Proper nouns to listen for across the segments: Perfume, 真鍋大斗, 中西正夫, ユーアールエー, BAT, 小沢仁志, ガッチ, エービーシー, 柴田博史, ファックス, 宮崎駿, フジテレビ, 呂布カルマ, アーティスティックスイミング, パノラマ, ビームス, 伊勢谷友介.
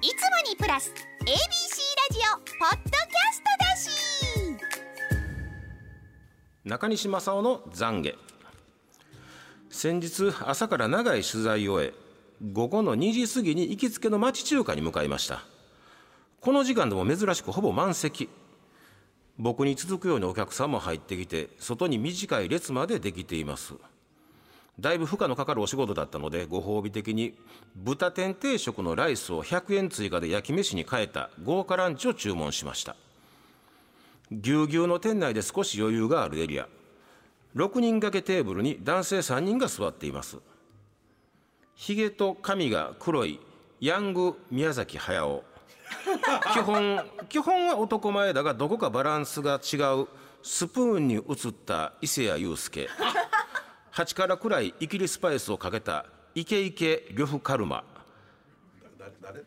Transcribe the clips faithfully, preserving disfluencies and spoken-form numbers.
いつもにプラス エービーシー ラジオポッドキャストだし。中西正夫の懺悔。先日朝から長い取材を終え、午後のにじ過ぎに行きつけの町中華に向かいました。この時間でも珍しくほぼ満席。僕に続くようにお客さんも入ってきて、外に短い列までできています。だいぶ負荷のかかるお仕事だったので、ご褒美的に豚天定食のライスをひゃくえん追加で焼き飯に変えた豪華ランチを注文しました。ぎゅうぎゅうの店内で少し余裕があるエリア、ろくにん掛けテーブルに男性さんにんが座っています。ひげと髪が黒いヤング宮崎駿基本基本は男前だが、どこかバランスが違うスプーンに映った伊勢谷友介はちからくらいイキリスパイスをかけたイケイケ呂布カルマ、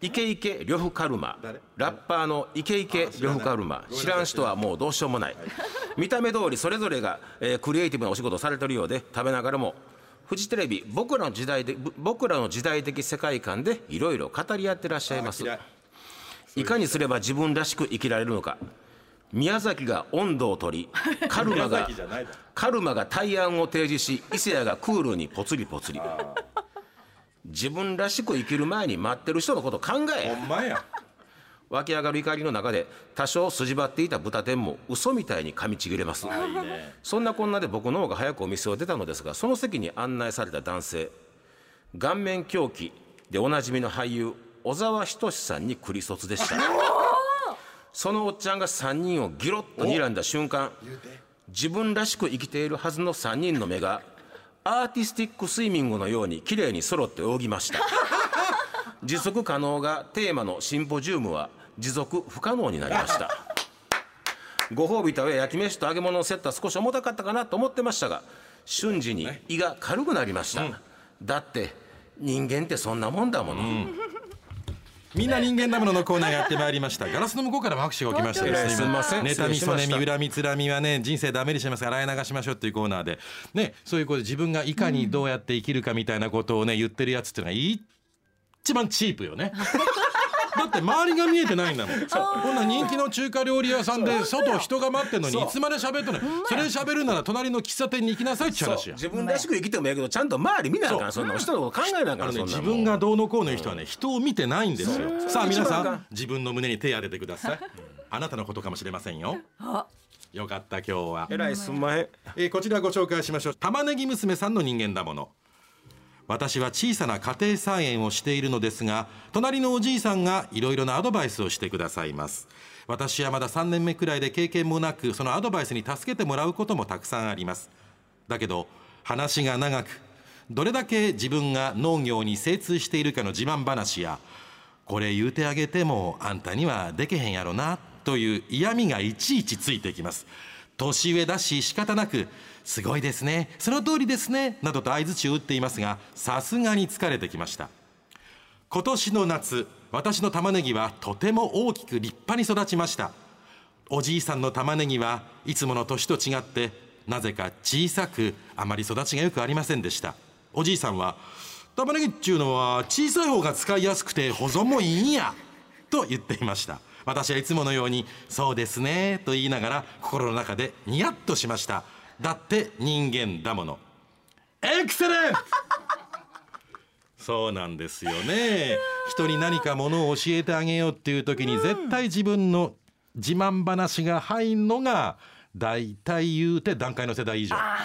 イケイケ呂布カルマ、ラッパーのイケイケ呂布カルマ、知らん人はもうどうしようもない、はい、見た目通りそれぞれが、えー、クリエイティブなお仕事をされているようで、食べながらもフジテレビ僕らの時代で僕らの時代的世界観でいろいろ語り合ってらっしゃいます。 い, いかにすれば自分らしく生きられるのか、宮崎が温度を取り、カルマがカルマが対案を提示し、伊勢谷がクールにポツリポツリ。自分らしく生きる前に待ってる人のこと考え。ほんまや。湧き上がる怒りの中で多少筋張っていた豚天も嘘みたいに噛みちぎれます。あ、いいね。そんなこんなで僕の方が早くお店を出たのですが、その席に案内された男性、顔面狂気でおなじみの俳優小沢仁志さんにクリソツでした。そのおっちゃんがさんにんをギロッと睨んだ瞬間、自分らしく生きているはずのさんにんの目がアーティスティックスイミングのように綺麗に揃って泳ぎました持続可能がテーマのシンポジウムは持続不可能になりましたご褒美とは焼き飯と揚げ物のセットは少し重たかったかなと思ってましたが、瞬時に胃が軽くなりました、うん、だって人間ってそんなもんだもの、うん、みんな人間ダムののコーナーやってまいりました。ガラスの向こうからも拍手が起きましたけど、すみません。妬みそねみ恨みつらみはね、人生ダメにしてますから洗い流しましょうっていうコーナーでね、そういうことで自分がいかにどうやって生きるかみたいなことをね言ってるやつっていうのが一番チープよねだって周りが見えてないんだもん。こんな人気の中華料理屋さんで外人が待ってるのにいつまで喋っとない。それ喋るなら隣の喫茶店に行きなさいって話や。自分らしく生きてもやけど、ちゃんと周り見ないから、そんな人のこと考えないから、ね、自分がどうのこうの人はね、人を見てないんですよ。さあ皆さん、自分の胸に手を当ててくださいあなたのことかもしれませんよ。よかった。今日はえらいすんまへん、えー、こちらご紹介しましょう。玉ねぎ娘さんの人間だもの。私は小さな家庭菜園をしているのですが、隣のおじいさんがいろいろなアドバイスをしてくださいます。私はまださんねんめくらいで経験もなく、そのアドバイスに助けてもらうこともたくさんあります。だけど話が長く、どれだけ自分が農業に精通しているかの自慢話や、これ言うてあげてもあんたにはでけへんやろなという嫌味がいちいちついてきます。年上だし仕方なく、すごいですね、その通りですね、などと相槌を打っていますが、さすがに疲れてきました。今年の夏、私の玉ねぎはとても大きく立派に育ちました。おじいさんの玉ねぎはいつもの年と違って、なぜか小さく、あまり育ちがよくありませんでした。おじいさんは、玉ねぎっちゅうのは小さい方が使いやすくて保存もいいんや、と言っていました。私はいつものように、そうですね、と言いながら心の中でニヤッとしました。だって人間だもの。エクセレントそうなんですよね。人に何かものを教えてあげようっていう時に、絶対自分の自慢話が入んのが、だいたい言うて団塊の世代以上。あ、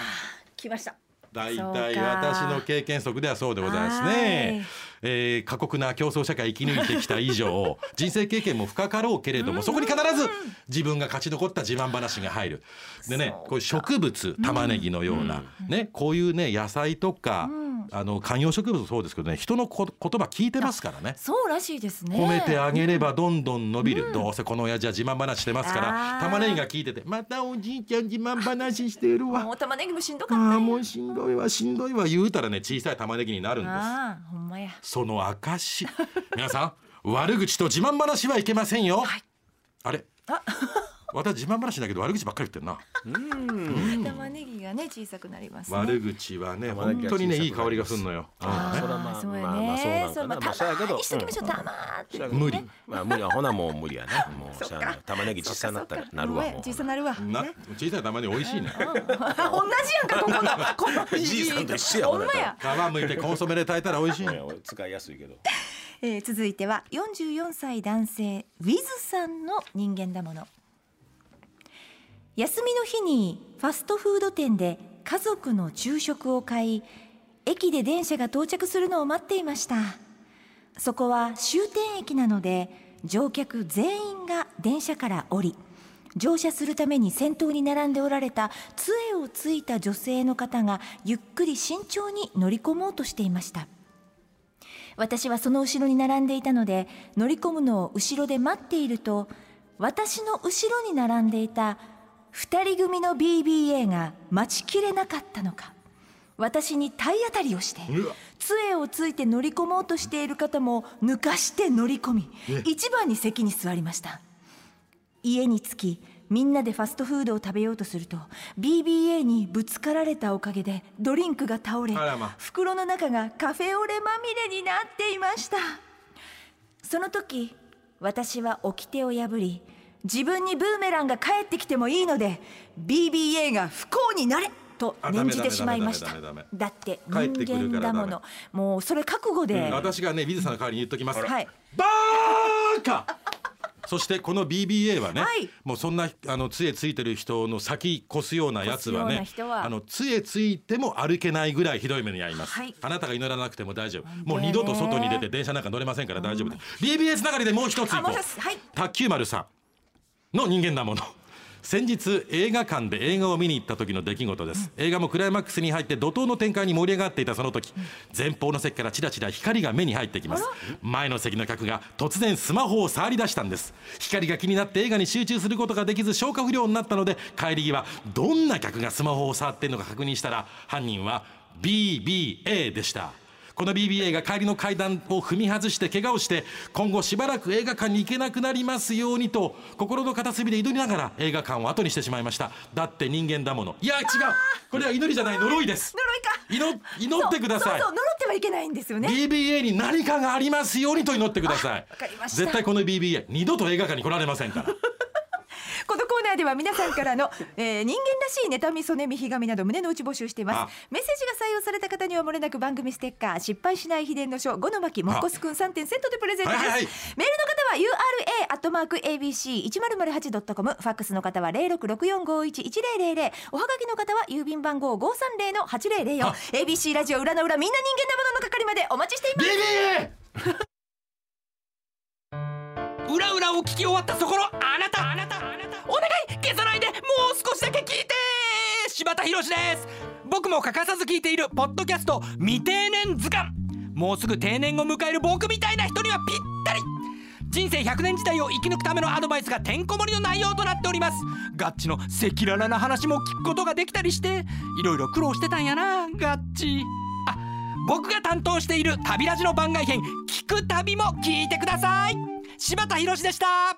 来ました。だいたい私の経験則ではそうでございますね、えー、過酷な競争社会生き抜いてきた以上人生経験も深かろうけれども、そこに必ず自分が勝ち残った自慢話が入る。でね、こういう植物、玉ねぎのような、うん、ね、こういうね野菜とか、うん、あの観葉植物もそうですけどね、人のこ言葉聞いてますからね。そうらしいですね。褒めてあげればどんどん伸びる、うん、どうせこの親父は自慢話してますから、玉ねぎが聞いてて、またおじいちゃん自慢話してるわ、もう玉ねぎもしんどかった、あ、もうしんどいわしんどいわ言うたらね、小さい玉ねぎになるんです。あ、ほんまや。その証皆さん悪口と自慢話はいけませんよ、はい、あれあ私自慢話だけど悪口ばっかり言ってんな。うん、玉ねぎがね小さくなりますね。悪口はね本当にねいい香りがするのよ。ああ、それはまあまあそうなんだな。まあしゃあけど無理。まあ無理はほなもう無理やね。もうしゃあない。玉ねぎ小さなったらなるわもう。小さなるわ。な小さい玉ねぎ美味しいね。同じやんかここだ。このじいさんと一緒や。ほんまや。皮むいてコンソメで炊いたら美味しい。使いやすいけど。えー、続いてはよんじゅうよんさい男性ウィズさんの人間だもの。休みの日にファストフード店で家族の昼食を買い、駅で電車が到着するのを待っていました。そこは終点駅なので乗客全員が電車から降り、乗車するために先頭に並んでおられた杖をついた女性の方がゆっくり慎重に乗り込もうとしていました。私はその後ろに並んでいたので乗り込むのを後ろで待っていると、私の後ろに並んでいたふたり組の ビービーエー が待ちきれなかったのか、私に体当たりをして杖をついて乗り込もうとしている方も抜かして乗り込み、一番に席に座りました。家に着きみんなでファストフードを食べようとすると ビービーエー にぶつかられたおかげでドリンクが倒れ、袋の中がカフェオレまみれになっていました。その時私は掟を破り、自分にブーメランが返ってきてもいいので ビービーエー が不幸になれと念じてしまいました。だって人間だもの、もうそれ覚悟で、うん、私がね水さんの代わりに言っときます、はい、バーカそしてこの ビービーエー はね、はい、もうそんなあの杖ついてる人の先越すようなやつはね、はあの杖ついても歩けないぐらいひどい目に遭います、はい、あなたが祈らなくても大丈夫、もう二度と外に出て電車なんか乗れませんから大丈夫です。 ビービーエー つながりでもう一ついこう、はい、卓球丸さんの人間なもの。先日映画館で映画を見に行った時の出来事です。映画もクライマックスに入って怒涛の展開に盛り上がっていたその時、前方の席からチラチラ光が目に入ってきます。前の席の客が突然スマホを触り出したんです。光が気になって映画に集中することができず消化不良になったので、帰り際どんな客がスマホを触っているのか確認したら、犯人は ビービーエー でした。この ビービーエー が帰りの階段を踏み外して怪我をして、今後しばらく映画館に行けなくなりますようにと心の片隅で祈りながら映画館を後にしてしまいました。だって人間だもの。いや違う、これは祈りじゃない、呪いです。呪いか。 祈, 祈ってください。そうそうそう、呪ってはいけないんですよね。 ビービーエー に何かがありますようにと祈ってください。わかりました。絶対この ビービーエー 二度と映画館に来られませんからこのコーナーでは皆さんからの、えー、人間らしい妬み、そねみ、ひがみなど胸の内募集しています。メッセージが採用された方にはもれなく番組ステッカー、失敗しない秘伝の書、五の巻もっこすくんさんてんセットでプレゼントです、はいはい、メールの方は ユーアールエー アットマーク エービーシー いちまるまるはち ドットコム、 ファックスの方は ゼロろくろくよんごいちいちゼロゼロゼロ、 おはがきの方は郵便番号 ごーさんゼロ はちゼロゼロよん、 エービーシー ラジオ裏の裏、みんな人間なものの係までお待ちしています。裏裏を聞き終わったところ、あなた、あなた、あなた、お願い消さないで、もう少しだけ聞いて。柴田博史です。僕も欠かさず聞いているポッドキャスト未定年図鑑、もうすぐ定年を迎える僕みたいな人にはぴったり。人生ひゃくねん時代を生き抜くためのアドバイスがてんこ盛りの内容となっております。ガッチの赤裸々な話も聞くことができたりして、いろいろ苦労してたんやなガッチ。あ、僕が担当している旅ラジの番外編、聞く旅も聞いてください。柴田博史でした。